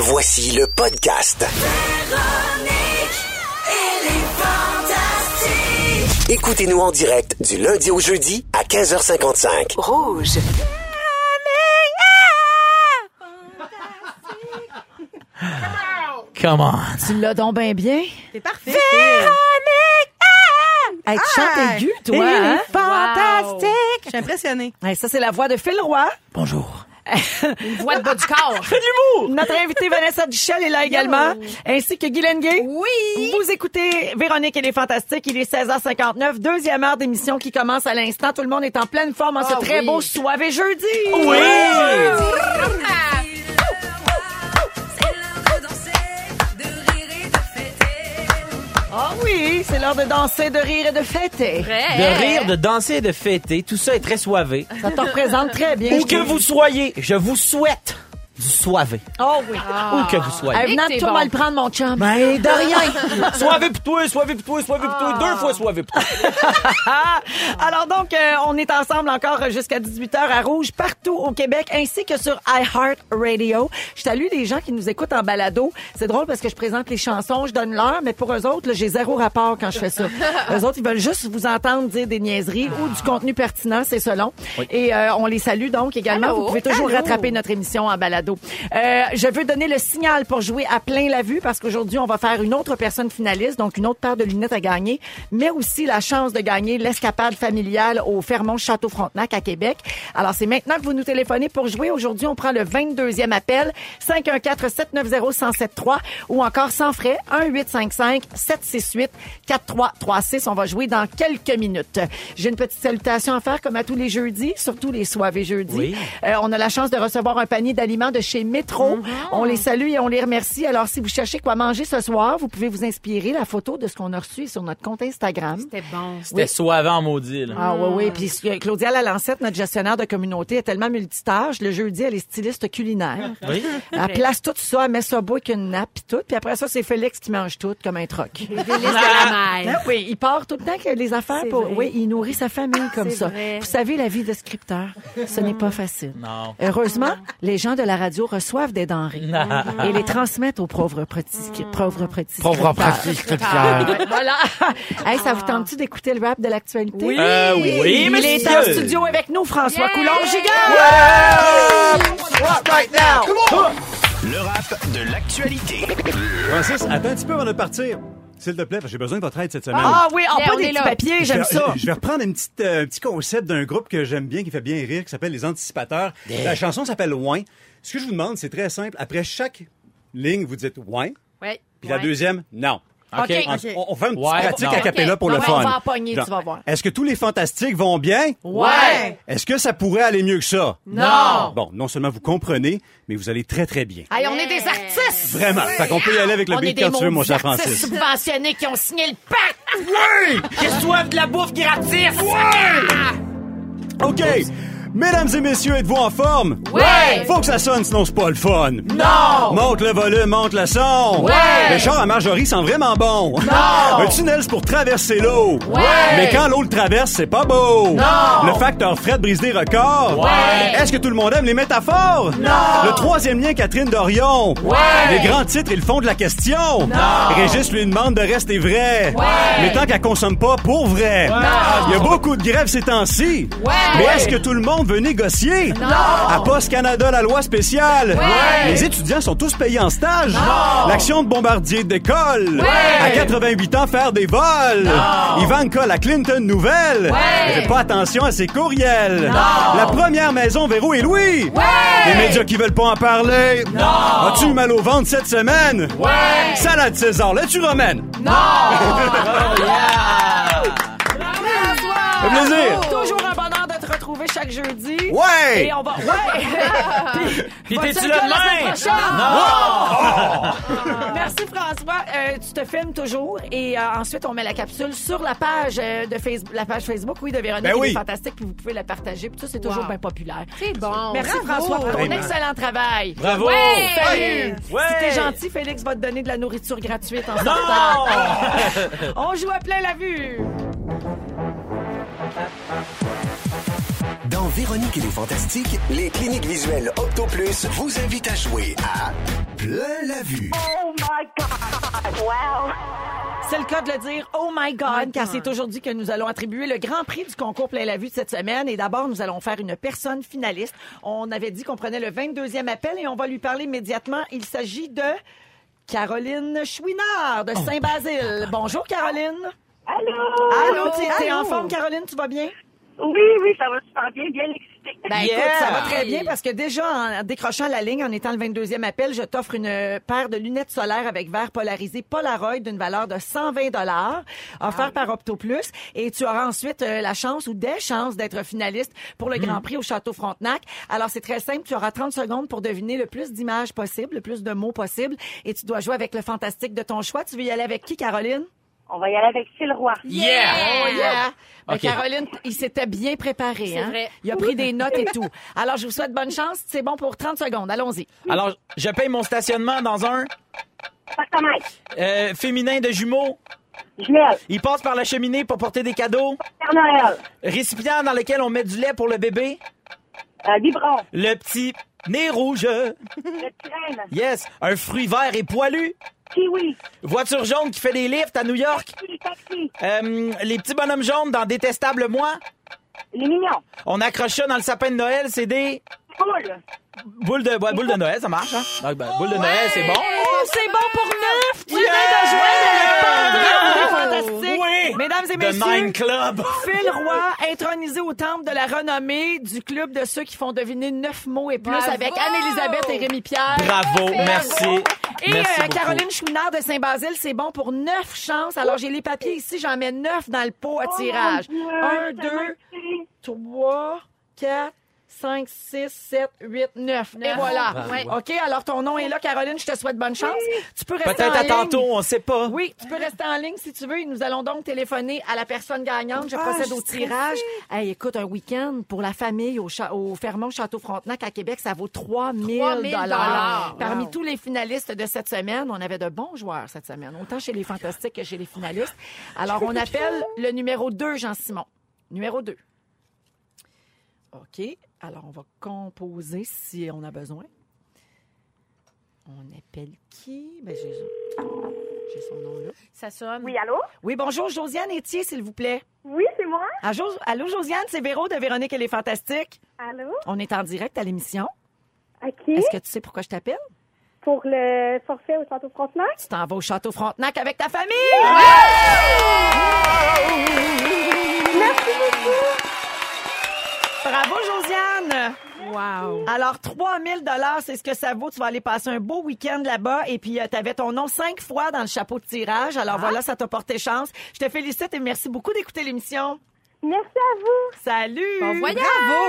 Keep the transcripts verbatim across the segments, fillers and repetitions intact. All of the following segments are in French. Voici le podcast. Écoutez-nous en direct du lundi au jeudi à quinze heures cinquante-cinq. Rouge. Come on. Tu l'as donc bien bien. C'est parfait. Hey, tu ah, chantes aigu, toi. Hein? Fantastique. Wow. Je suis impressionnée. Hey, ça, c'est la voix de Phil Roy. Bonjour. Une voix de bas du corps. Fait de l'humour. Notre invitée Vanessa Duchel est là également, Yo. ainsi que Guylaine Gay. Oui. Vous écoutez Véronique et les Fantastiques. Il est seize heures cinquante-neuf, deuxième heure d'émission qui commence à l'instant. Tout le monde est en pleine forme en oh, ce très oui. beau soirée jeudi. Oui. oui. Ah. Ah oui, c'est l'heure de danser, de rire et de fêter. Vrai. De rire, de danser et de fêter. Tout ça est très soivé. Ça te représente très bien. Où que dis. vous soyez, je vous souhaite du soivé. Oh oui. Ah. Où que vous soyez. Hey, venant de toi bon. mal prendre, mon chum. Ben, de rien. Soivé pour toi, soivé pour toi, soivé pour toi. Ah. Deux fois soivé pour toi. Alors donc, euh, on est ensemble encore jusqu'à dix-huit heures à Rouge, partout au Québec, ainsi que sur iHeart Radio. Je salue les gens qui nous écoutent en balado. C'est drôle parce que je présente les chansons, je donne l'heure, mais pour eux autres, là, j'ai zéro rapport quand je fais ça. Eux autres, ils veulent juste vous entendre dire des niaiseries ah. ou du contenu pertinent, c'est selon. Oui. Et euh, on les salue donc également. Allô? Vous pouvez toujours Allô? rattraper notre émission en balado. Euh, je veux donner le signal pour jouer à plein la vue parce qu'aujourd'hui, on va faire une autre personne finaliste, donc une autre paire de lunettes à gagner, mais aussi la chance de gagner l'escapade familiale au Fairmont-Château-Frontenac à Québec. Alors, c'est maintenant que vous nous téléphonez pour jouer. Aujourd'hui, on prend le vingt-deuxième appel, cinq un quatre, sept neuf zéro, un zéro sept trois ou encore sans frais, un huit cinq cinq, sept six huit, quatre trois trois six. On va jouer dans quelques minutes. J'ai une petite salutation à faire comme à tous les jeudis, surtout les soirées jeudis. Oui. Euh, on a la chance de recevoir un panier d'aliments de de chez Métro. Mm-hmm. On les salue et on les remercie. Alors, si vous cherchez quoi manger ce soir, vous pouvez vous inspirer. La photo de ce qu'on a reçu sur notre compte Instagram. C'était bon. C'était oui. soivant, maudit. Là. Ah oui, oui. Puis Claudie Alalancette, notre gestionnaire de communauté, est tellement multitâche. Le jeudi, elle est styliste culinaire. Oui. Elle place tout ça, elle met ça beau avec une nappe et tout. Puis après ça, c'est Félix qui mange tout comme un troc. Les délices de la mer. Oui, il part tout le temps avec les affaires. Pour... Oui, il nourrit sa famille comme c'est ça. Vrai. Vous savez, la vie de scripteur, ce n'est pas facile. Non. Heureusement, les gens de la radio reçoivent des denrées et les transmettent aux pauvres petits pauvres petits pauvres petits scripteurs. Voilà. Hey, ça vous tente-tu d'écouter le rap de l'actualité? Oui, euh, oui, oui, monsieur. Il est en studio avec nous, François yeah. Coulombe-Gigard. Rap right now. Le rap de l'actualité. Francis, attends un petit peu avant de partir. S'il te plaît, j'ai besoin de votre aide cette semaine. Ah oui, en yeah, pas des petits là. papiers, j'aime je vais, ça. Je vais reprendre une petite, euh, un petit concept d'un groupe que j'aime bien, qui fait bien rire, qui s'appelle Les Anticipateurs. Yeah. La chanson s'appelle « Ouin ». Ce que je vous demande, c'est très simple. Après chaque ligne, vous dites « Ouin ». Ouais. Puis ouais. la deuxième, « Non ». Okay. Okay. On, on fait une petite ouais, pratique non. à cappella okay. pour non, le ouais, fun. On va en pogner, tu vas voir. Est-ce que tous les fantastiques vont bien? Ouais! Est-ce que ça pourrait aller mieux que ça? Non! Bon, non seulement vous comprenez, mais vous allez très, très bien. Hey, on est des artistes! Vraiment. Oui. Fait qu'on peut y aller avec le beat quand tu veux, mon cher Francis. On est des subventionnés qui ont signé le pacte! Oui! Qu'ils doivent de la bouffe gratis! Oui! OK! Mesdames et messieurs, êtes-vous en forme? Ouais! Faut que ça sonne, sinon c'est pas le fun. Non! Monte le volume, monte le son. Ouais! Les chars à Marjorie sont vraiment bons. Non! Un tunnel, c'est pour traverser l'eau. Ouais! Mais quand l'eau le traverse, c'est pas beau. Non! Le facteur Fred brise des records. Ouais! Est-ce que tout le monde aime les métaphores? Non! Le troisième lien, Catherine Dorion. Ouais! Les grands titres, ils font de la question. Non! Régis lui demande de rester vrai. Ouais! Mais tant qu'elle consomme pas, pour vrai. Non! Il y a beaucoup de grèves ces temps-ci. Ouais! Mais est-ce que tout le monde veut négocier? Non! À Poste Canada, la loi spéciale. Ouais! Les étudiants sont tous payés en stage. Non! L'action de Bombardier décolle. Ouais! À quatre-vingt-huit ans, faire des vols. Non! Ivanka, la Clinton nouvelle. Ouais! Fais pas attention à ses courriels. Non! La première maison, Véro et Louis. Ouais! Les médias qui veulent pas en parler. Non! As-tu mal au ventre cette semaine? Ouais! Salade César, là tu romaine. Non! Oh, yeah! Bravo! Fait plaisir! Bravo! Toujours un bonheur de te retrouver chaque jeudi. Ouais! Et on va... Ouais! Puis, puis t'es-tu le même? Non! Oh! Merci, François. Euh, tu te filmes toujours et euh, ensuite, on met la capsule sur la page euh, de Facebook, la page Facebook, oui, de Véronique. Ben oui. Fantastique, puis vous pouvez la partager. Puis ça, c'est wow. toujours bien populaire. C'est bon. Merci, Bravo. François, pour ton Vraiment. excellent travail. Bravo! Ouais! Salut! Ouais! Si t'es gentil, Félix va te donner de la nourriture gratuite en sortant. Non! On joue à plein la vue. Dans Véronique et les Fantastiques, les cliniques visuelles Opto Plus vous invitent à jouer à Plein la vue. Oh my God! Wow! C'est le cas de le dire, oh my God, my God, car c'est aujourd'hui que nous allons attribuer le grand prix du concours Plein la vue de cette semaine. Et d'abord, nous allons faire une personne finaliste. On avait dit qu'on prenait le vingt-deuxième appel et on va lui parler immédiatement. Il s'agit de Caroline Chouinard de Saint-Basile. Bonjour, Caroline. Allô. Allô, t'es, t'es en forme, Caroline, tu vas bien? Oui, oui, ça va super bien, bien excité. Ben, yeah. Écoute, ça va très bien parce que déjà, en décrochant la ligne, en étant le vingt-deuxième appel, je t'offre une paire de lunettes solaires avec verre polarisé Polaroid d'une valeur de cent vingt dollars, offert par Opto Plus. Et tu auras ensuite euh, la chance ou des chances d'être finaliste pour le Grand Prix au Château-Frontenac. Alors, c'est très simple. Tu auras trente secondes pour deviner le plus d'images possible, le plus de mots possible. Et tu dois jouer avec le fantastique de ton choix. Tu veux y aller avec qui, Caroline? On va y aller avec Phil Roy. Yeah! yeah! Oh, yeah! Ben, okay. Caroline, il s'était bien préparé. C'est hein? vrai. Il a pris des notes et tout. Alors, je vous souhaite bonne chance. C'est bon pour trente secondes. Allons-y. Alors, je paye mon stationnement dans un... Appartement. Euh, féminin de jumeaux. Jumelle. Il passe par la cheminée pour porter des cadeaux. Père Noël. Récipient dans lequel on met du lait pour le bébé. Euh, biberon. Le petit nez rouge. Le petit reine. Yes. Un fruit vert et poilu. Kiwi. Voiture jaune qui fait des lifts à New York. Taxi, taxi. Euh, les petits bonhommes jaunes dans Détestable Moi. Les mignons. On accroche ça dans le sapin de Noël, c'est des... Boules. Boule de, ouais, boule de Noël, ça marche. Hein? Donc, ben, boule de Noël, ouais. c'est bon. Oh, c'est bon pour neuf. Tu viens de joindre le pendant des fantastiques. Oui. Mesdames et messieurs, The Nine Club. Phil Roy, intronisé au temple de la renommée du club de ceux qui font deviner neuf mots et plus Bravo. Avec Anne-Élisabeth et Rémi-Pierre. Bravo, merci. Et merci euh, Caroline Chouinard de Saint-Basile, c'est bon pour neuf chances. Alors, j'ai les papiers ici, j'en mets neuf dans le pot à tirage. Oh, Un, deux, trois, quatre, cinq, six, sept, huit, neuf. Et voilà. Ouais. OK, alors ton nom est là, Caroline. Je te souhaite bonne chance. Tu peux rester Peut-être en ligne. Peut-être à tantôt, on ne sait pas. Oui, tu peux rester en ligne si tu veux. Nous allons donc téléphoner à la personne gagnante. Je ah, procède je au tirage. Hey, écoute, un week-end pour la famille au, cha- au Fairmont-Château-Frontenac à Québec, ça vaut trois mille dollars. Parmi wow. tous les finalistes de cette semaine, on avait de bons joueurs cette semaine, autant chez les Fantastiques que chez les finalistes. Alors, on appelle le numéro deux, Jean-Simon. Numéro deux. OK. Alors, on va composer si on a besoin. On appelle qui? Ben, j'ai, j'ai son nom là. Ça sonne. Oui, allô? Oui, bonjour, Josiane Etier, s'il vous plaît. Oui, c'est moi. Allô, allô Josiane, c'est Véro de Véronique et les Fantastiques. Allô? On est en direct à l'émission. OK. Est-ce que tu sais pourquoi je t'appelle? Pour le forfait au Château-Frontenac. Tu t'en vas au Château-Frontenac avec ta famille! Yeah! Ouais! Ouais! Merci beaucoup! Bravo, Josiane! Wow! Alors, trois mille dollars, c'est ce que ça vaut. Tu vas aller passer un beau week-end là-bas. Et puis, tu avais ton nom cinq fois dans le chapeau de tirage. Alors, ah. voilà, ça t'a porté chance. Je te félicite et merci beaucoup d'écouter l'émission. Merci à vous! Salut! Bon voyage!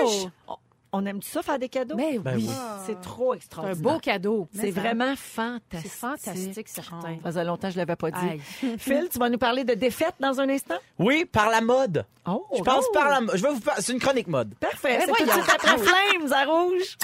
Bravo! Oh. On aime ça faire des cadeaux? Mais oui. Ben oui. C'est trop extraordinaire. C'est un beau cadeau. Mais c'est ça... vraiment fantastique. C'est fantastique, certain. Ça faisait longtemps que je ne l'avais pas dit. Phil, tu vas nous parler de défaite dans un instant? Oui, par la mode. Oh, je pense oh. par la mode. Je vais vous parler. C'est une chronique mode. Parfait. Mais c'est tout de suite après Flames à Rouge.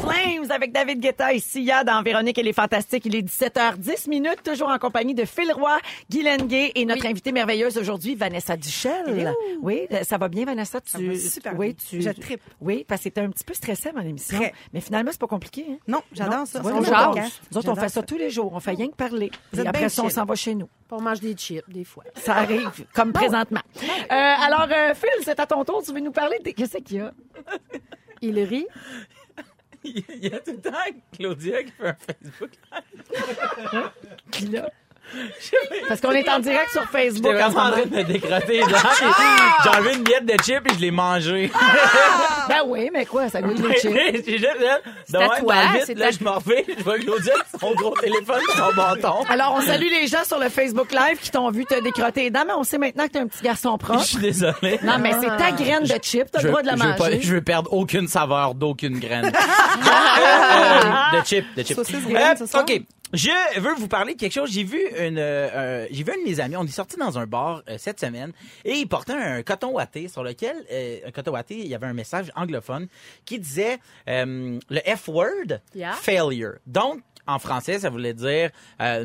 Flames avec David Guetta et Sia dans Véronique et les Fantastiques. Il est dix-sept heures dix, toujours en compagnie de Phil Roy, Guylaine Gay et notre oui. invitée merveilleuse aujourd'hui, Vanessa Duchel. Oui, ça va bien, Vanessa? Ça tu... va super oui, bien. Tu... Je trippe. Oui, parce que c'était un petit peu stressant dans l'émission. Très. Mais finalement, c'est pas compliqué. Hein? Non, j'adore non, ça. Ouais, on jase. Nous autres, on fait ça, ça tous les jours. On fait rien que parler. Vous et après ça, on s'en va chez nous. On mange des chips, des fois. Ça arrive, comme bon. Présentement. Euh, alors, euh, Phil, c'est à ton tour. Tu veux nous parler de... Qu'est-ce qu'il y a? Il rit. Il y a tout le temps Claudia qui fait un Facebook Live. Qui l'a? Parce qu'on est en direct sur Facebook. J'étais vraiment en train de me décrotter. Ah! J'ai enlevé une miette de chips et je l'ai mangée. Ah! Ben oui, mais quoi, ça goûte les chips. J'ai juste là, demain, dans vite, là, je m'en vais. Je vois Claudia, son gros téléphone, son bâton. Alors, on salue les gens sur le Facebook Live qui t'ont vu te décrotter les dents, mais on sait maintenant que t'es un petit garçon propre. Je suis désolée. Non, mais c'est ta graine de chips, t'as le droit de la manger. Je veux perdre aucune saveur d'aucune graine. De chips, de chips. OK. Je veux vous parler de quelque chose. J'ai vu une, euh, j'ai vu un de mes amis. On est sorti dans un bar euh, cette semaine et il portait un coton ouaté sur lequel, euh, un coton ouaté, il y avait un message anglophone qui disait euh, le F word, yeah. failure. Donc en français, ça voulait dire euh,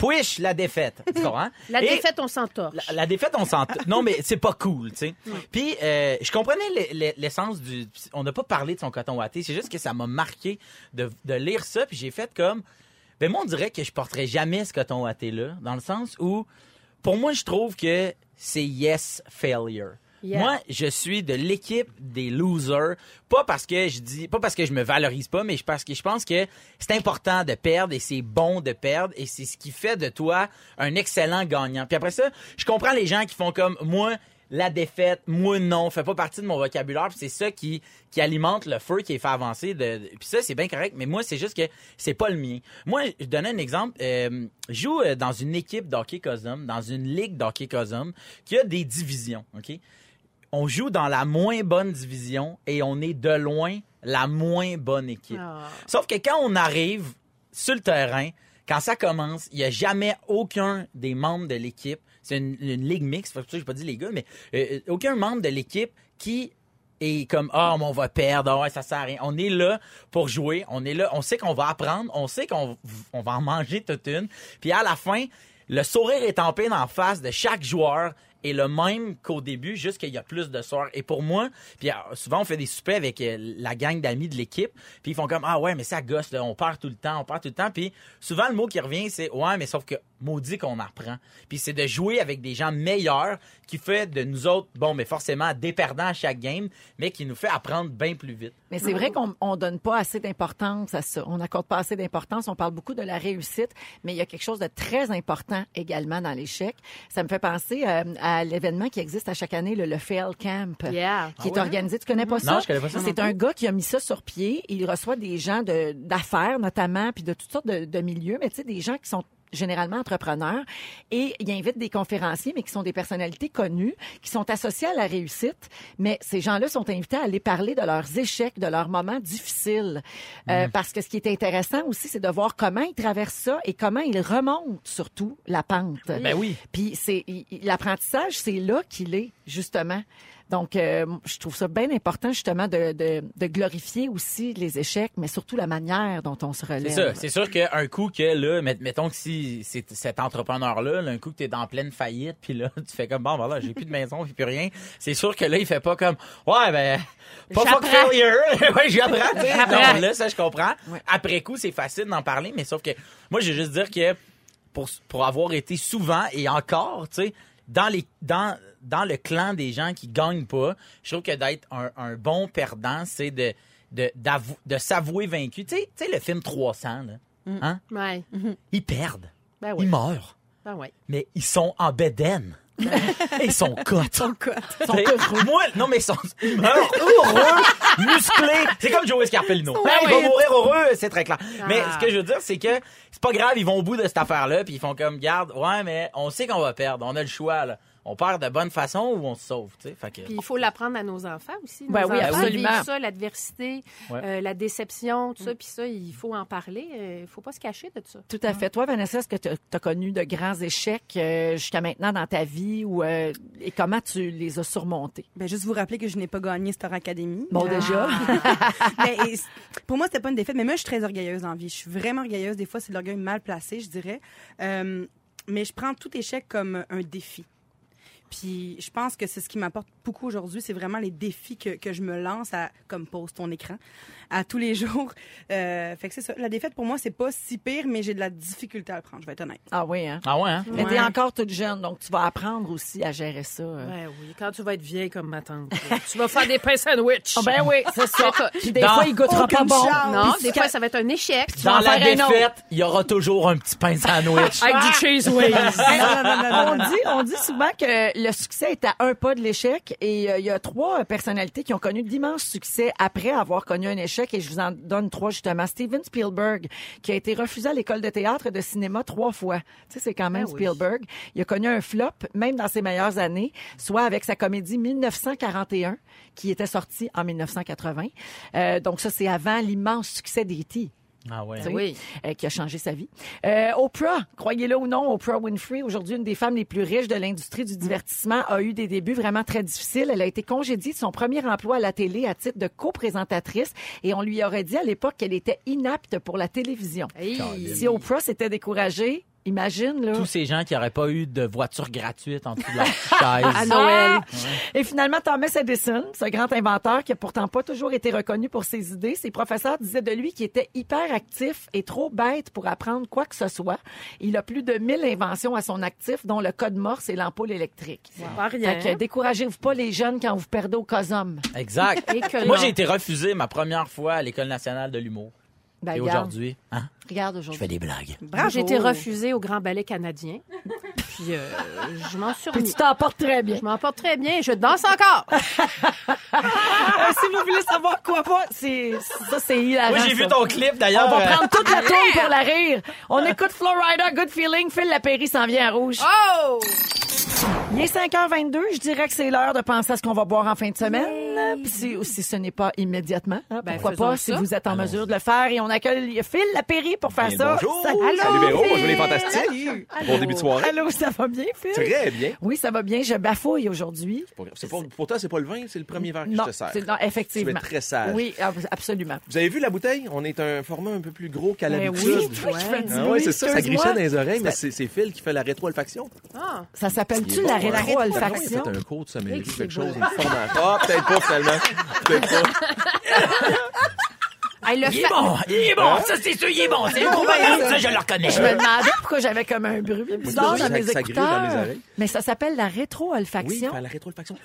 Push la défaite. Tu comprends? La Et défaite, on s'entorche. La, la défaite, on s'entorche. Non, mais c'est pas cool, tu sais. Mm. Puis, euh, je comprenais l'essence du... On n'a pas parlé de son coton ouaté. C'est juste que ça m'a marqué de, de lire ça. Puis j'ai fait comme... Ben moi, on dirait que je porterais jamais ce coton ouaté-là. Dans le sens où, pour moi, je trouve que c'est yes failure. Yeah. Moi, je suis de l'équipe des losers. Pas parce que je dis, pas parce que je me valorise pas, mais parce que je pense que c'est important de perdre et c'est bon de perdre et c'est ce qui fait de toi un excellent gagnant. Puis après ça, je comprends les gens qui font comme moi. La défaite, moi non, fait pas partie de mon vocabulaire, puis c'est ça qui qui alimente le feu qui est fait avancer de, de puis ça c'est bien correct, mais moi c'est juste que c'est pas le mien. Moi, je donnais un exemple, euh, je joue dans une équipe d'hockey Cosum, dans une ligue d'hockey Cosum qui a des divisions, OK? On joue dans la moins bonne division et on est de loin la moins bonne équipe. Oh. Sauf que quand on arrive sur le terrain, quand ça commence, il y a jamais aucun des membres de l'équipe. C'est une, une ligue mixte, c'est pour ça que j'ai pas dit les gars, mais euh, aucun membre de l'équipe qui est comme « Ah, oh, on va perdre, oh, ça sert à rien. » On est là pour jouer, on est là, on sait qu'on va apprendre, on sait qu'on on va en manger toute une. Puis à la fin, le sourire étampé en face de chaque joueur est le même qu'au début, juste qu'il y a plus de soir. Et pour moi, puis souvent on fait des soupers avec la gang d'amis de l'équipe, puis ils font comme « Ah ouais, mais ça gosse, là, on perd tout le temps, on perd tout le temps. » Puis souvent le mot qui revient, c'est « Ouais, mais sauf que maudit qu'on apprend. » Puis c'est de jouer avec des gens meilleurs qui fait de nous autres, bon, mais forcément des perdants à chaque game, mais qui nous fait apprendre bien plus vite. Mais c'est vrai qu'on on donne pas assez d'importance à ça. On n'accorde pas assez d'importance. On parle beaucoup de la réussite, mais il y a quelque chose de très important également dans l'échec. Ça me fait penser euh, à à l'événement qui existe à chaque année, le, le Fail Camp, yeah. qui ah est ouais? organisé. Tu connais pas ça? Non, je connais pas ça. C'est un gars qui a mis ça sur pied. Il reçoit des gens de, d'affaires, notamment, puis de toutes sortes de, de milieux, mais tu sais, des gens qui sont généralement entrepreneurs, et ils invitent des conférenciers, mais qui sont des personnalités connues, qui sont associées à la réussite, mais ces gens-là sont invités à aller parler de leurs échecs, de leurs moments difficiles, euh, mmh. parce que ce qui est intéressant aussi, c'est de voir comment ils traversent ça et comment ils remontent, surtout, la pente. Ben oui. Puis c'est, l'apprentissage, c'est là qu'il est, justement. Donc, euh, je trouve ça bien important, justement, de, de, de glorifier aussi les échecs, mais surtout la manière dont on se relève. C'est ça. C'est sûr qu'un coup que, là, mettons que si c'est cet entrepreneur-là, là, un coup que t'es en pleine faillite, puis là, tu fais comme, bon, voilà, j'ai plus de maison, j'ai plus rien. C'est sûr que là, il fait pas comme, ouais, ben, pas fuck failure. Ouais, j'apprends, tu sais. Donc là, ça, je comprends. Ouais. Après coup, c'est facile d'en parler, mais sauf que, moi, je veux juste dire que pour, pour avoir été souvent et encore, tu sais, dans les, dans, dans le clan des gens qui gagnent pas, je trouve que d'être un, un bon perdant, c'est de, de, de s'avouer vaincu. Tu sais, tu sais, le film trois cents, là. Mmh. Hein? Ouais. Mmh. Ils perdent. Ben ouais. Ils meurent. Ben ouais. Mais ils sont en bédaine. Ils sont cotes. Son cote. Son cote. Moi, non, mais ils sont meurent heureux, musclés. C'est comme Joey Scarpellino. Ben, ils vont mourir heureux, c'est très clair. Ah. Mais ce que je veux dire, c'est que c'est pas grave, ils vont au bout de cette affaire-là, puis ils font comme, garde, ouais, mais on sait qu'on va perdre, on a le choix, là. On perd de bonne façon ou on se sauve, tu sais. Fait que... Puis il faut l'apprendre à nos enfants aussi. Nos ben oui, enfants absolument. Vivent ça, l'adversité, ouais. euh, la déception, tout ça. Mmh. Puis ça, il faut en parler. Il euh, ne faut pas se cacher de tout ça. Tout à mmh. fait. Toi, Vanessa, est-ce que tu as connu de grands échecs euh, jusqu'à maintenant dans ta vie ou euh, et comment tu les as surmontés? Ben juste vous rappeler que je n'ai pas gagné Star Academy. Bon, ah. déjà. Mais, et, pour moi, c'était pas une défaite. Mais moi, je suis très orgueilleuse en vie. Je suis vraiment orgueilleuse. Des fois, c'est de l'orgueil mal placé, je dirais. Euh, mais je prends tout échec comme un défi. Puis je pense que c'est ce qui m'apporte beaucoup aujourd'hui, c'est vraiment les défis que, que je me lance à, comme pose ton écran, à tous les jours. Euh, fait que c'est ça. La défaite, pour moi, c'est pas si pire, mais j'ai de la difficulté à le prendre, je vais être honnête. Ah oui, hein? Ah ouais, hein? Mais ouais. T'es encore toute jeune, donc tu vas apprendre aussi à gérer ça. Euh. Ben oui, quand tu vas être vieille comme ma tante, tu vas faire des pains sandwich. Oh ben oui, c'est ça. Puis des dans fois, il goûtera pas bon. Chance. Non, des fois, ça va être un échec. Dans la défaite, il y aura toujours un petit pain sandwich. Avec du cheese whiz. On dit, on dit souvent que le succès est à un pas de l'échec et il euh, y a trois personnalités qui ont connu d'immenses succès après avoir connu un échec et je vous en donne trois justement. Steven Spielberg, qui a été refusé à l'école de théâtre et de cinéma trois fois. Tu sais, c'est quand même ah, Spielberg. Oui. Il a connu un flop, même dans ses meilleures années, soit avec sa comédie dix-neuf cent quarante et un, qui était sortie en dix-neuf cent quatre-vingt. Euh, donc ça, c'est avant l'immense succès d'E T. Ah ouais. Oui. Euh, qui a changé sa vie. Euh, Oprah, croyez-le ou non, Oprah Winfrey, aujourd'hui une des femmes les plus riches de l'industrie du divertissement, a eu des débuts vraiment très difficiles. Elle a été congédiée de son premier emploi à la télé à titre de co-présentatrice et on lui aurait dit à l'époque qu'elle était inapte pour la télévision. Hey. Si Oprah s'était découragée, Imagine, là. Tous ces gens qui n'auraient pas eu de voiture gratuite en dessous de leur chaise. À Noël. Ouais. Et finalement, Thomas Edison, ce grand inventeur qui n'a pourtant pas toujours été reconnu pour ses idées, ses professeurs disaient de lui qu'il était hyper actif et trop bête pour apprendre quoi que ce soit. Il a plus de mille inventions à son actif, dont le code Morse et l'ampoule électrique. C'est wow. Pas rien. Fait que découragez-vous pas les jeunes quand vous perdez au COSUM. Exact. Moi, j'ai été refusé ma première fois à l'École nationale de l'humour. Ben, et regarde. Aujourd'hui, hein? Regarde aujourd'hui. Je fais des blagues. Bravo. J'ai été refusée au Grand Ballet canadien. Puis euh, je m'en suis remis. Puis tu t'en portes très bien. Je m'en porte très bien. Je danse encore. Si vous voulez savoir quoi pas, c'est ça, c'est hilarant. Moi, j'ai vu ça. Ton clip, d'ailleurs. On va prendre toute la tourne pour la rire. On écoute Flo Rida, Good Feeling. Phil Laperrière s'en vient à Rouge. Oh! Il est cinq heures vingt-deux. Je dirais que c'est l'heure de penser à ce qu'on va boire en fin de semaine. Puis si, si ce n'est pas immédiatement, hein, pourquoi ben, pas, ça. Si vous êtes en Allons-y. Mesure de le faire. Et on accueille Phil Laperrière pour faire bien, ça. Bonjour! Ça... Allô, salut Véro, bonjour les fantastiques. Allô. Bon début de soirée. Allô, ça va bien, Phil? Très bien. Oui, ça va bien. Je bafouille aujourd'hui. C'est pas, c'est pas, pour toi, c'est pas le vin, c'est le premier verre que non, je te sers. Non, effectivement. Tu es très sage. Oui, absolument. Vous avez vu la bouteille? On est un format un peu plus gros qu'à l'habitude. Oui, oui, ouais. ah, ouais, c'est ça, ça grichait dans les oreilles, mais c'est, c'est Phil qui fait la rétro-olfaction. Ah. Ça s'appelle-tu la rétro-olfaction? C'est un cours de sommeil, quelque chose, une formation. Ah, peut-être pas, finalement. Peut-être pas. Hey, il est fa... bon, il est bon, hein? Ça c'est sûr, il est bon. C'est le gros bailleur, ça je le reconnais. Je me demandais pourquoi j'avais comme un bruit bizarre dans mes écouteurs. Dans mes mais ça s'appelle la rétro-olfaction. Oui, la rétro-olfaction.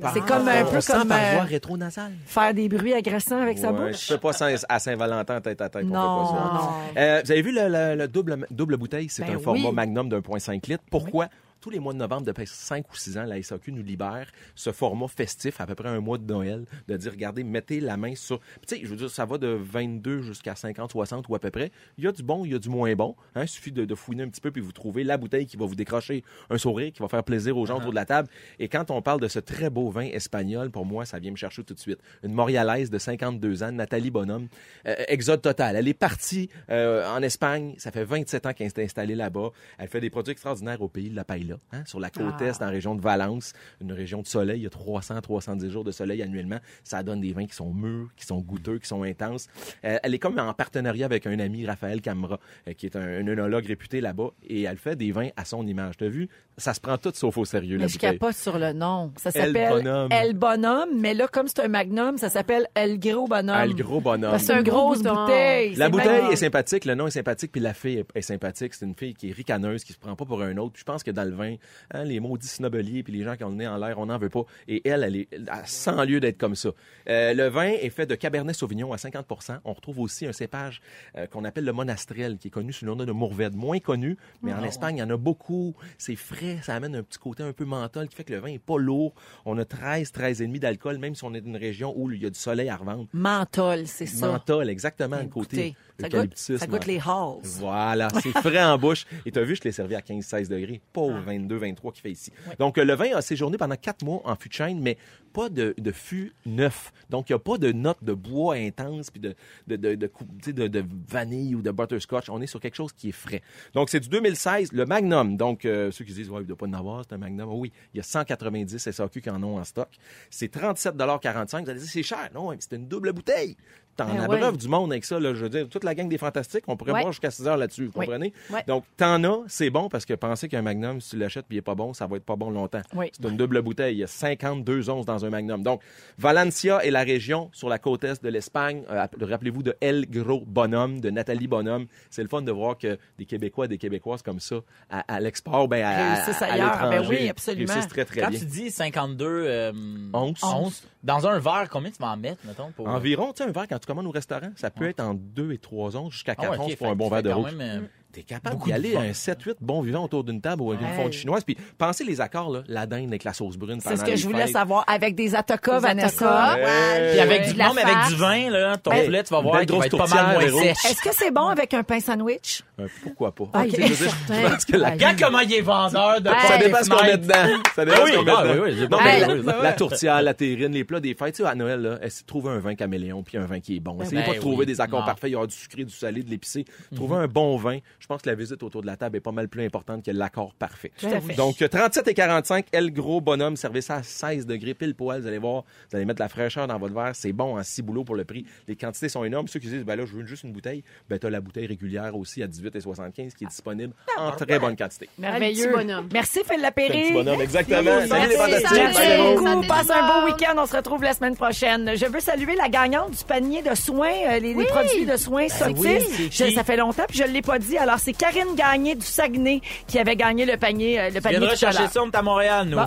C'est ah, comme un peu comme euh, rétro-nasale. Faire des bruits agressants avec ouais, sa bouche. Je ne fais pas ça à Saint-Valentin tête à tête. Non, fait pas ça. Non. Euh, vous avez vu le, le, le double, double bouteille, c'est ben un format oui. magnum d'un virgule cinq litres. Pourquoi? Oui. Tous les mois de novembre, depuis cinq ou six ans, la S A Q nous libère ce format festif, à peu près un mois de Noël, de dire, regardez, mettez la main sur... Tu sais, je veux dire, ça va de vingt-deux jusqu'à cinquante, soixante ou à peu près. Il y a du bon, il y a du moins bon. Hein, il suffit de, de fouiner un petit peu puis vous trouvez la bouteille qui va vous décrocher un sourire, qui va faire plaisir aux gens uh-huh. autour de la table. Et quand on parle de ce très beau vin espagnol, pour moi, ça vient me chercher tout de suite. Une Montréalaise de cinquante-deux ans, Nathalie Bonhomme, euh, exode total. Elle est partie euh, en Espagne. Ça fait vingt-sept ans qu'elle s'est installée là-bas. Elle fait des produits extraordinaires au pays de la Paella. Hein, sur la côte ah. est, en région de Valence, une région de soleil, il y a trois cents, trois cent dix jours de soleil annuellement. Ça donne des vins qui sont mûrs, qui sont goûteux, qui sont intenses. Euh, elle est comme en partenariat avec un ami, Raphaël Camara, euh, qui est un, un œnologue réputé là-bas, et elle fait des vins à son image. T'as vu? Ça se prend tout sauf au sérieux, mais la bouteille. Mais je capote sur le nom. Ça s'appelle El Bonhomme. El Bonhomme, mais là, comme c'est un magnum, ça s'appelle El Gros Bonhomme. El Gros Bonhomme. Parce que c'est une grosse bouteille. La bouteille magnum. Est sympathique, le nom est sympathique, puis la fille est sympathique. C'est une fille qui est ricaneuse, qui se prend pas pour un autre. Puis je pense que dans le vin, hein, les maudits snobeliers puis les gens qui ont le nez en l'air, on n'en veut pas. Et elle, elle est à cent lieues d'être comme ça. Euh, le vin est fait de Cabernet Sauvignon à cinquante pour cent. On retrouve aussi un cépage euh, qu'on appelle le Monastrel, qui est connu sous le nom de Mourvèdre. Moins connu, mais oh. en Espagne, il y en a beaucoup. C'est frais. Ça amène un petit côté un peu menthol qui fait que le vin n'est pas lourd. On a treize, treize virgule cinq d'alcool, même si on est dans une région où il y a du soleil à revendre. Menthol, c'est ça. Menthol, exactement, le côté eucalyptus. Ça goûte les halls. Voilà, c'est frais en bouche. Et tu as vu, je l'ai servi à quinze, seize degrés, pas au vingt-deux, vingt-trois qu'il fait ici. Oui. Donc, le vin a séjourné pendant quatre mois en fût de chêne, mais pas de, de fût neuf. Donc, il n'y a pas de notes de bois intense puis de, de, de, de, de, de, de vanille ou de butterscotch. On est sur quelque chose qui est frais. Donc, c'est du deux mille seize, le Magnum. Donc, euh, ceux qui disent, ouais, il ne doit pas en avoir, c'est un Magnum. Oui, il y a cent quatre-vingt-dix S A Q qui en ont en stock. C'est trente-sept virgule quarante-cinq. Vous allez dire, c'est cher. Non, mais c'est une double bouteille. T'en ben abreuves ouais. du monde avec ça, là, je veux dire, toute la gang des fantastiques, on pourrait ouais. boire jusqu'à six heures là-dessus, vous oui. comprenez? Ouais. Donc, t'en as, c'est bon, parce que penser qu'un Magnum, si tu l'achètes puis il n'est pas bon, ça va être pas bon longtemps. Oui. C'est une double bouteille, il y a cinquante-deux onces dans un Magnum. Donc, Valencia est la région sur la côte est de l'Espagne. Euh, rappelez-vous de El Gros Bonhomme, de Nathalie Bonhomme. C'est le fun de voir que des Québécois et des Québécoises comme ça, à, à l'export, ben à, réussissent ailleurs, à l'étranger, ben oui, absolument. Réussissent très, très Quand bien. Quand tu dis cinquante-deux euh, onces, onces, dans un verre, combien tu vas en mettre, mettons? Pour... Environ, tu sais, un verre quand tu commandes au restaurant, ça peut ouais. être en deux et trois onces jusqu'à quatre onces oh, okay. pour fait un bon verre de rouge. Même... T'es capable d'y aller à un sept huit bons vivants autour d'une table ou avec ouais. une fondue chinoise. Puis pensez les accords, là, la dinde avec la sauce brune. C'est ce que je voulais fêtes. Savoir. Avec des atocas, Vanessa. Ouais. Puis avec, ouais. du, non, mais avec du vin, là, ton poulet, tu vas voir qu'il va être pas mal moins sèche. Est-ce que c'est bon avec un pain sandwich? Euh, pourquoi pas? Ah, okay. je, je pense que la... Regarde comment il est vendeur de pain. Ça dépend ce qu'on met dedans. Ça dépend ce qu'on met dedans. La tourtière, la terrine, les plats des fêtes. Tu sais, à Noël, elle s'est trouvée un vin caméléon puis un vin qui est bon. Essayez pas de trouver des accords parfaits. Il y aura du sucré, du salé, de l'épicé. Trouvez un bon vin. je pense que la visite autour de la table est pas mal plus importante que l'accord parfait. Tout à fait. Donc, trente-sept et quarante-cinq, El Gros Bonhomme, servez ça à seize degrés, pile poil. Vous allez voir, vous allez mettre de la fraîcheur dans votre verre. C'est bon en ciboulot pour le prix. Les quantités sont énormes. Ceux qui disent, ben là, je veux juste une bouteille, ben t'as la bouteille régulière aussi à dix-huit et soixante-quinze qui est disponible en très bonne quantité. Merveilleux. Bonhomme. Merci, Phil Laperrière. Bonhomme, exactement. Oui. Salut, merci. Les fantastiques. Merci beaucoup. Passe un beau week-end. On se retrouve la semaine prochaine. Je veux saluer la gagnante du panier de soins, euh, les, oui. les produits de soins ben oui, je, ça fait longtemps puis je ne l'ai pas dit. Alors, c'est Karine Gagné du Saguenay qui avait gagné le panier, euh, le panier tout à l'heure. Tu viendras chercher ça, on est à Montréal, nous. Bon.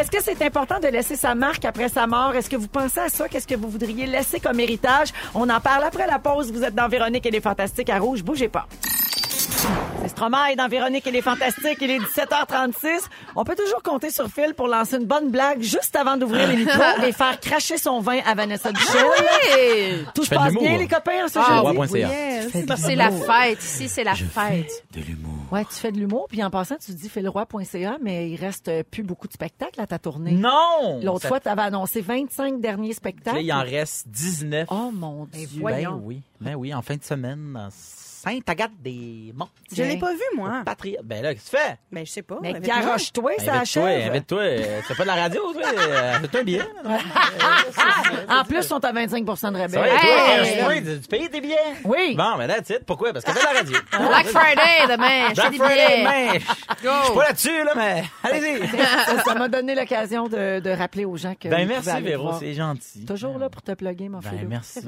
Est-ce que c'est important de laisser sa marque après sa mort? Est-ce que vous pensez à ça? Qu'est-ce que vous voudriez laisser comme héritage? On en parle après la pause. Vous êtes dans Véronique et les Fantastiques à Rouge. Bougez pas. C'est Stromae dans Véronique et les Fantastiques. Il est dix-sept heures trente-six. On peut toujours compter sur Phil pour lancer une bonne blague juste avant d'ouvrir les micros et faire cracher son vin à Vanessa Duchel. Oui! Tout se passe bien, les copains, ce jeudi? Yes. C'est la fête. Ici, c'est la Je fête. Fais de l'humour. Ouais, tu fais de l'humour. Puis en passant, tu dis phil roy point c a, mais il reste plus beaucoup de spectacles à ta tournée. Non! L'autre ça... fois, tu avais annoncé vingt-cinq derniers spectacles. Là, il en reste dix-neuf. Oh mon Dieu! Ben oui. Ben oui, en fin de semaine, dans... Sainte-Agathe-des-Monts. Je l'ai pas vu, moi. Patrie. Ben là, qu'est-ce que tu fais? Ben, je sais pas. Mais garoche-toi, ça achève. Invite-toi, invite-toi. C'est pas de la radio, toi. C'est un billet. En plus, ils sont à vingt-cinq pour cent de rabais. C'est vrai, toi, tu payes tes billets? Oui. Bon, ben that's it. Pourquoi? Parce que c'est de la radio. Black Friday, demain. Black Friday, demain. Je suis pas là-dessus, là, mais allez-y. Ça m'a donné l'occasion de rappeler aux gens que... Ben merci, Véro, c'est gentil. Toujours là pour te plugger, mon Philo. Ben merci.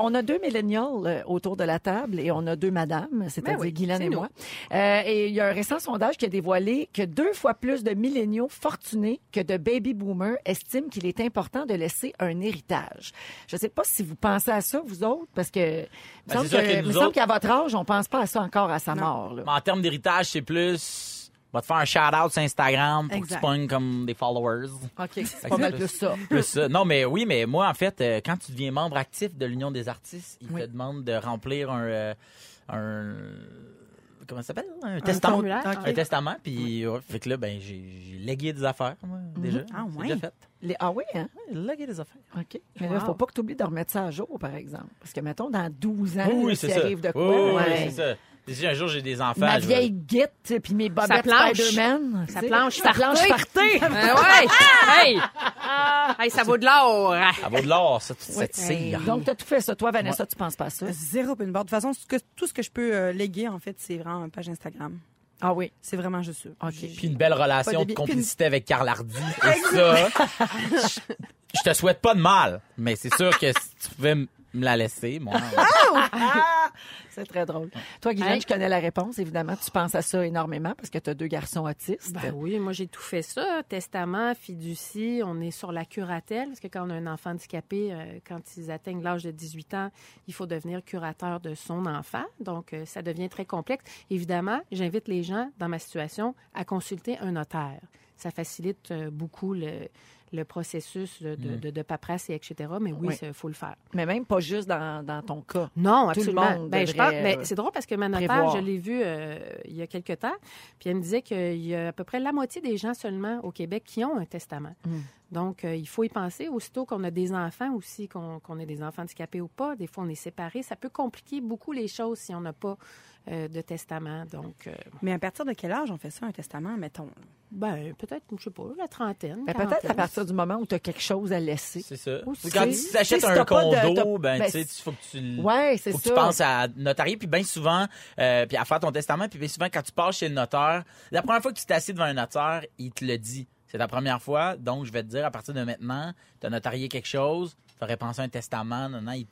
On a deux millennials autour de la table. Et on a deux madames, c'est-à-dire oui, Guylaine et nous. moi. Euh, et il y a un récent sondage qui a dévoilé que deux fois plus de milléniaux fortunés que de baby boomers estiment qu'il est important de laisser un héritage. Je ne sais pas si vous pensez à ça, vous autres, parce que ben, il me autres... semble qu'à votre âge, on ne pense pas à ça encore à sa non. mort. Là. En termes d'héritage, c'est plus... va te faire un shout-out sur Instagram pour exact. que tu pognes comme des followers. OK, c'est pas mal plus ça. Plus ça. Non, mais oui, mais moi, en fait, euh, quand tu deviens membre actif de l'Union des artistes, ils oui. te demandent de remplir un... Euh, un comment ça s'appelle? Un, un testament. Okay. Un testament. Puis, ouais, fait que là, ben, j'ai, j'ai légué des affaires, moi, mm-hmm. déjà. Ah, ouais. C'est déjà fait. Les... Ah oui, hein? Léguer des affaires. OK. Mais wow. là, il ne faut pas que tu oublies de remettre ça à jour, par exemple. Parce que, mettons, dans douze ans, oui, ça arrive de quoi? Oui, ouais. oui c'est ça. Si un jour j'ai des enfants, ma vieille guite puis mes bobettes Spider-Man, ça planche, ça planche, partez. Euh, ouais, hey, hey, ça vaut de l'or. Ça vaut de l'or, ça, tu ouais. hey. Donc t'as tout fait ça, toi Vanessa, ouais. tu penses pas à ça? Zéro pis une barre. De toute façon, tout ce que, tout ce que je peux euh, léguer en fait, c'est vraiment une page Instagram. Ah oui, c'est vraiment juste ça. Okay. Puis une belle relation de, de complicité une... avec Carl Hardy. Et ça, je, je te souhaite pas de mal, mais c'est sûr que si tu pouvais me la laisser, moi. C'est très drôle. Toi, Guylaine, hey. je connais la réponse. Évidemment, tu penses à ça énormément parce que tu as deux garçons autistes. Ben oui, moi, j'ai tout fait ça. Testament, fiducie, on est sur la curatelle. Parce que quand on a un enfant handicapé, euh, quand ils atteignent l'âge de dix-huit ans, il faut devenir curateur de son enfant. Donc, euh, ça devient très complexe. Évidemment, j'invite les gens, dans ma situation, à consulter un notaire. Ça facilite euh, beaucoup le... le processus de, de, de, de paperasse, et etc. Mais oui, il oui. faut le faire. Mais même pas juste dans, dans ton cas. Non, absolument. Ben, je pense, ben, c'est drôle parce que ma notaire, je l'ai vue euh, il y a quelque temps, puis elle me disait qu'il y a à peu près la moitié des gens seulement au Québec qui ont un testament. Mm. Donc, euh, il faut y penser. Aussitôt qu'on a des enfants aussi, qu'on, qu'on ait des enfants handicapés ou pas, des fois, on est séparés. Ça peut compliquer beaucoup les choses si on n'a pas euh, de testament. Donc, euh... Mais à partir de quel âge on fait ça, un testament, mettons? Ben peut-être, je sais pas, la trentaine. Ben, peut-être à partir du moment où tu as quelque chose à laisser. C'est ça. Aussi. Quand tu achètes si un condo, de, ben, ben tu sais, il faut que tu, ouais, c'est faut que tu penses à notarier, puis bien souvent, euh, puis à faire ton testament, puis bien souvent, quand tu passes chez le notaire, la première fois que tu t'assieds devant un notaire, il te le dit. C'est la première fois, donc je vais te dire, à partir de maintenant, tu as notarié quelque chose, tu aurais pensé à un testament, non, non, il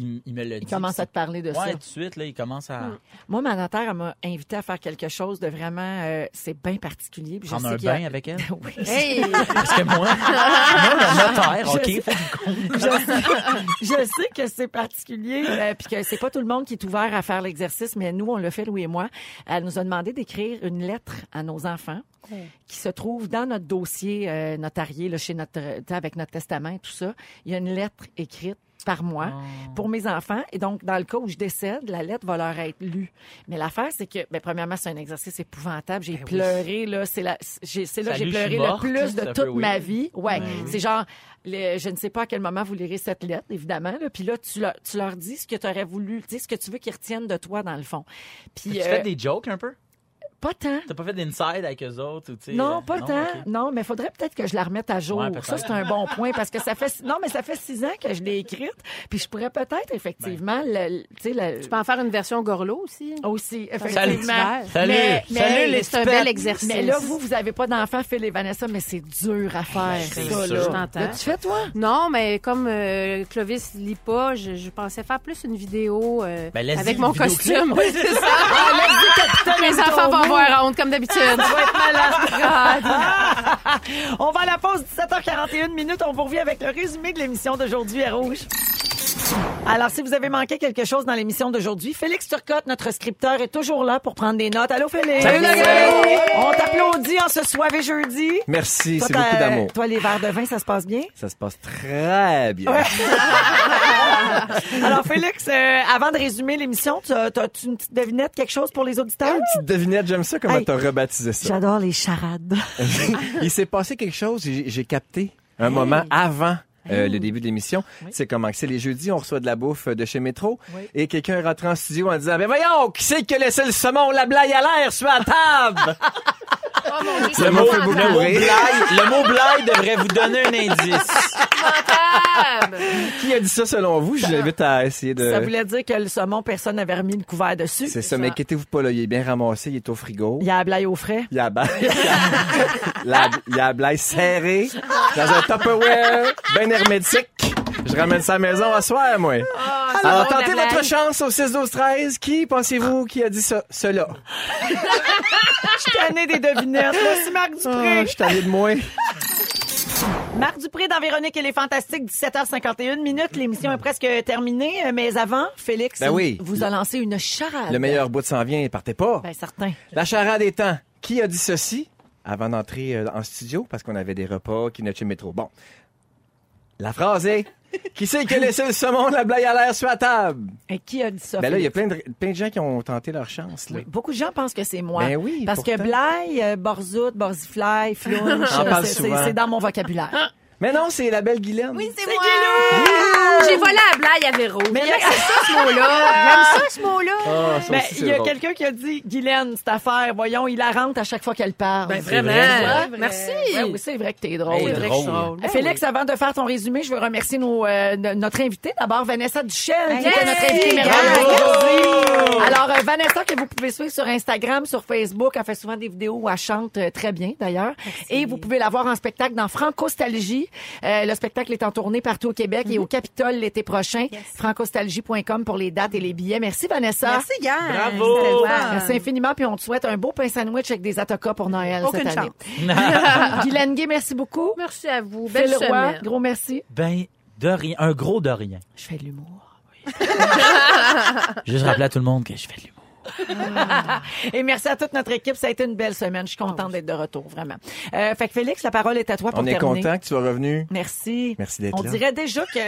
Il, il me le dit. Il commence à te parler de ouais, ça. Oui, tout de suite, là, il commence à... Mm. Moi, ma notaire, elle m'a invitée à faire quelque chose de vraiment... Euh, c'est bien particulier. Prendre un bain a... avec elle? Oui. Hey! Parce que moi, moi la notaire, OK, sais... je, sais... je sais que c'est particulier, euh, puis que c'est pas tout le monde qui est ouvert à faire l'exercice, mais nous, on l'a fait, Louis et moi. Elle nous a demandé d'écrire une lettre à nos enfants mm. qui se trouve dans notre dossier euh, notarié, là, chez notre, avec notre testament et tout ça. Il y a une lettre écrite par mois oh. pour mes enfants. Et donc, dans le cas où je décède, la lettre va leur être lue. Mais l'affaire, c'est que, ben, premièrement, c'est un exercice épouvantable. J'ai ben pleuré, oui. là, c'est la, j'ai, c'est là, Salut, j'ai pleuré morte, le plus de toute peu, oui. ma vie. Ouais. Ben, c'est oui. genre, les, je ne sais pas à quel moment vous lirez cette lettre, évidemment, là. Puis là, tu leur, tu leur dis ce que tu aurais voulu, tu sais, ce que tu veux qu'ils retiennent de toi, dans le fond. Puis, tu euh, fais des jokes un peu? Pas tant. T'as pas fait d'inside avec eux autres? Ou, tu sais, non, pas non, tant. Okay. Non, mais faudrait peut-être que je la remette à jour. Ouais, ça, c'est un bon point parce que ça fait... Non, mais ça fait six ans que je l'ai écrite. Puis je pourrais peut-être, effectivement... Ben. Le, tu sais, le... Tu peux en faire une version gorlo aussi? Aussi, effectivement. Salut, salut, mais, salut, mais, salut les c'est un bel exercice. Mais là, vous, vous avez pas d'enfants, Phil et Vanessa, mais c'est dur à faire. C'est ça, sûr. Là. Je t'entends. Là, tu fais, toi? Non, mais comme euh, Clovis lit pas, je, je pensais faire plus une vidéo euh, ben, avec mon costume. Oui, c'est ça. Mes enfants vont avoir honte, comme d'habitude. Ça va être malade. On va à la pause, dix-sept heures quarante et une minutes. On vous revient avec le résumé de l'émission d'aujourd'hui à Rouge. Alors, si vous avez manqué quelque chose dans l'émission d'aujourd'hui, Félix Turcotte, notre scripteur, est toujours là pour prendre des notes. Allô, Félix! Salut, la gang! On t'applaudit en ce soir et jeudi. Merci, toi, c'est beaucoup d'amour. Toi, les verres de vin, ça se passe bien? Ça se passe très bien. Ouais. Alors, Félix, euh, avant de résumer l'émission, tu as une petite devinette, quelque chose pour les auditeurs? Une petite devinette, j'aime ça, comment hey, t'as rebaptisé ça. J'adore les charades. Il s'est passé quelque chose, j'ai, j'ai capté un hey. moment avant. Euh, le début de l'émission, oui. c'est comment c'est les jeudis, on reçoit de la bouffe de chez Métro oui. et quelqu'un rentre en studio en disant « Ben voyons, qui c'est qui a laissé le saumon, la blague à l'air sur la table? » Oh, mon Dieu, le, mot, le, mot blague, le mot blague devrait vous donner un indice. Qui a dit ça selon vous? Je vous invite à essayer de... Ça voulait dire que le saumon, personne n'avait remis le couvert dessus. C'est, c'est ça, ça, mais inquiétez-vous pas, là, il est bien ramassé, il est au frigo. Il y a la blague au frais. Il y a la blague, la... il y a la blague serrée dans un Tupperware bien hermétique. Je ramène ça à la maison à soir, moi. Oh, alors, bon, tentez votre chance au six douze treize. Qui pensez-vous qui a dit ça? Cela. Je suis tannée des devinettes. Merci, Marc Dupré. Oh, je suis tannée de moi. Marc Dupré dans Véronique et les Fantastiques, dix-sept heures cinquante et une minutes. L'émission est presque terminée. Mais avant, Félix ben oui. vous a lancé une charade. Le meilleur bout de s'en vient, partez pas. Bien, certain. La charade étant, qui a dit ceci avant d'entrer en studio? Parce qu'on avait des repas qui n'étaient chez Métro. Bon. La phrase est... Qui c'est qui a laissé le saumon de la blague à l'air sur la table? Et qui a dit ça? Ben là, il y a plein de, plein de gens qui ont tenté leur chance. Là. Oui, beaucoup de gens pensent que c'est moi. Ben oui, parce pourtant. que blague, borzout, borzifly, flouche, c'est, c'est, c'est dans mon vocabulaire. Mais non, c'est la belle Guylaine. Oui, c'est, c'est moi. Yeah! J'ai volé la blague à Véro. Mais là, c'est ça, ce mot-là. J'aime ça, ce mot-là. Ah, ça mais il y a drôle. quelqu'un qui a dit, Guylaine, cette affaire, voyons, il la rentre à chaque fois qu'elle parle. Ben, vraiment. Vrai. Vrai. Merci. Ouais, oui, c'est vrai que t'es drôle. C'est vrai drôle. que je suis drôle. Ouais, Félix, ouais. avant de faire ton résumé, je veux remercier nos, euh, notre invité. D'abord, Vanessa Duchel, hey, qui était notre invitée merveilleuse. Alors, euh, Vanessa, que vous pouvez suivre sur Instagram, sur Facebook. Elle fait souvent des vidéos où elle chante euh, très bien, d'ailleurs. Merci. Et vous pouvez la voir en spectacle dans Fransostalgie. Euh, le spectacle est en tournée partout au Québec mm-hmm. et au Capitole l'été prochain. Yes. francostalgie point com pour les dates et les billets. Merci, Vanessa. Merci, Yann. Bravo. Merci infiniment. Puis on te souhaite un beau pain sandwich avec des atokas pour Noël Aucune cette année. Guylaine Gay, merci beaucoup. Merci à vous. Belle Phil Roy, gros merci. Ben, de rien. Un gros de rien. Je fais de l'humour. Oui. Juste rappeler à tout le monde que je fais de l'humour. Et merci à toute notre équipe. Ça a été une belle semaine. Je suis contente d'être de retour, vraiment. Euh, fait que Félix, la parole est à toi pour terminer. On est content que tu sois revenu. Merci. Merci d'être On là. On dirait déjà que...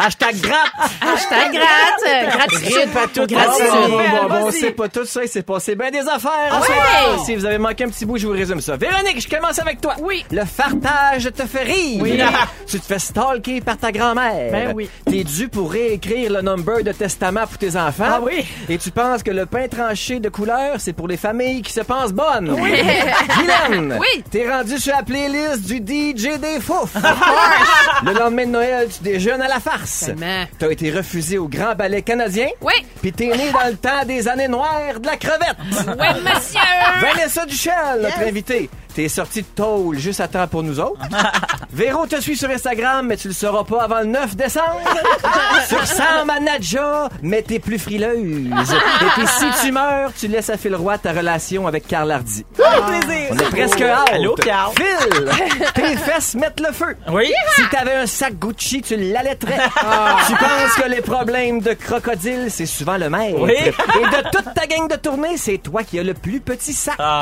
Hashtag gratte! Hashtag gratte! Gratitude à toutes. Gratitude. Bon, bon, bon, c'est pas tout ça. Il s'est passé bien des affaires. Oui. Si vous avez manqué un petit bout, je vous résume ça. Véronique, je commence avec toi. Oui. Le fartage te fait rire. Oui. Tu te fais stalker par ta grand-mère. Ben oui. T'es dû pour réécrire le number de testament pour tes enfants. Ah oui. Et tu penses que le pain tranché de couleur, c'est pour les familles qui se pensent bonnes. Oui. Guylaine, oui. t'es rendu sur la playlist du D J des Fouf. Le lendemain de Noël, tu déjeunes à la farce. Tellement. T'as été refusé au Grand Ballet canadien. Oui. Puis t'es né dans le temps des années noires de la crevette. Oui, monsieur. Vanessa Duchel, notre yes. invitée. T'es sorti de tôle juste à temps pour nous autres. Véro te suit sur Instagram, mais tu le sauras pas avant le neuf décembre. Sur Sam Manaja, mais t'es plus frileuse. Et puis si tu meurs, tu laisses à Phil Roy ta relation avec Carl Hardy. Oh, plaisir. On est presque out. Allô, Carl. Phil, tes fesses mettent le feu. Oui. Si t'avais un sac Gucci, tu l'allaiterais. Ah. Tu penses que les problèmes de crocodile, c'est souvent le maître. Oui. Et de toute ta gang de tournée, c'est toi qui as le plus petit sac. Ah.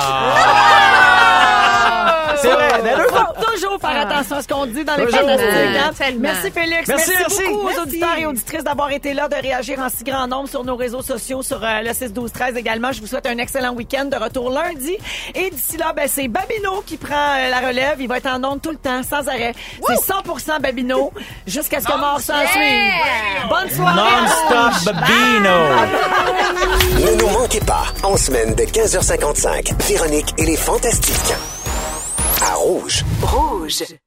Ah. C'est vrai. Il faut toujours faire attention à ce qu'on dit dans les fantastiques. Merci Félix. Merci, merci beaucoup merci. aux auditeurs et auditrices d'avoir été là, de réagir en si grand nombre sur nos réseaux sociaux, sur euh, le six douze treize également. Je vous souhaite un excellent week-end, de retour lundi. Et d'ici là, ben, c'est Babineau qui prend euh, la relève. Il va être en onde tout le temps, sans arrêt. Woo! C'est cent pour cent Babineau jusqu'à ce que mort s'en yeah! suive. Bonne soirée. Non-stop Babineau. Ne nous manquez pas, en semaine de quinze heures cinquante-cinq, Véronique et les Fantastiques. À Rouge. Rouge.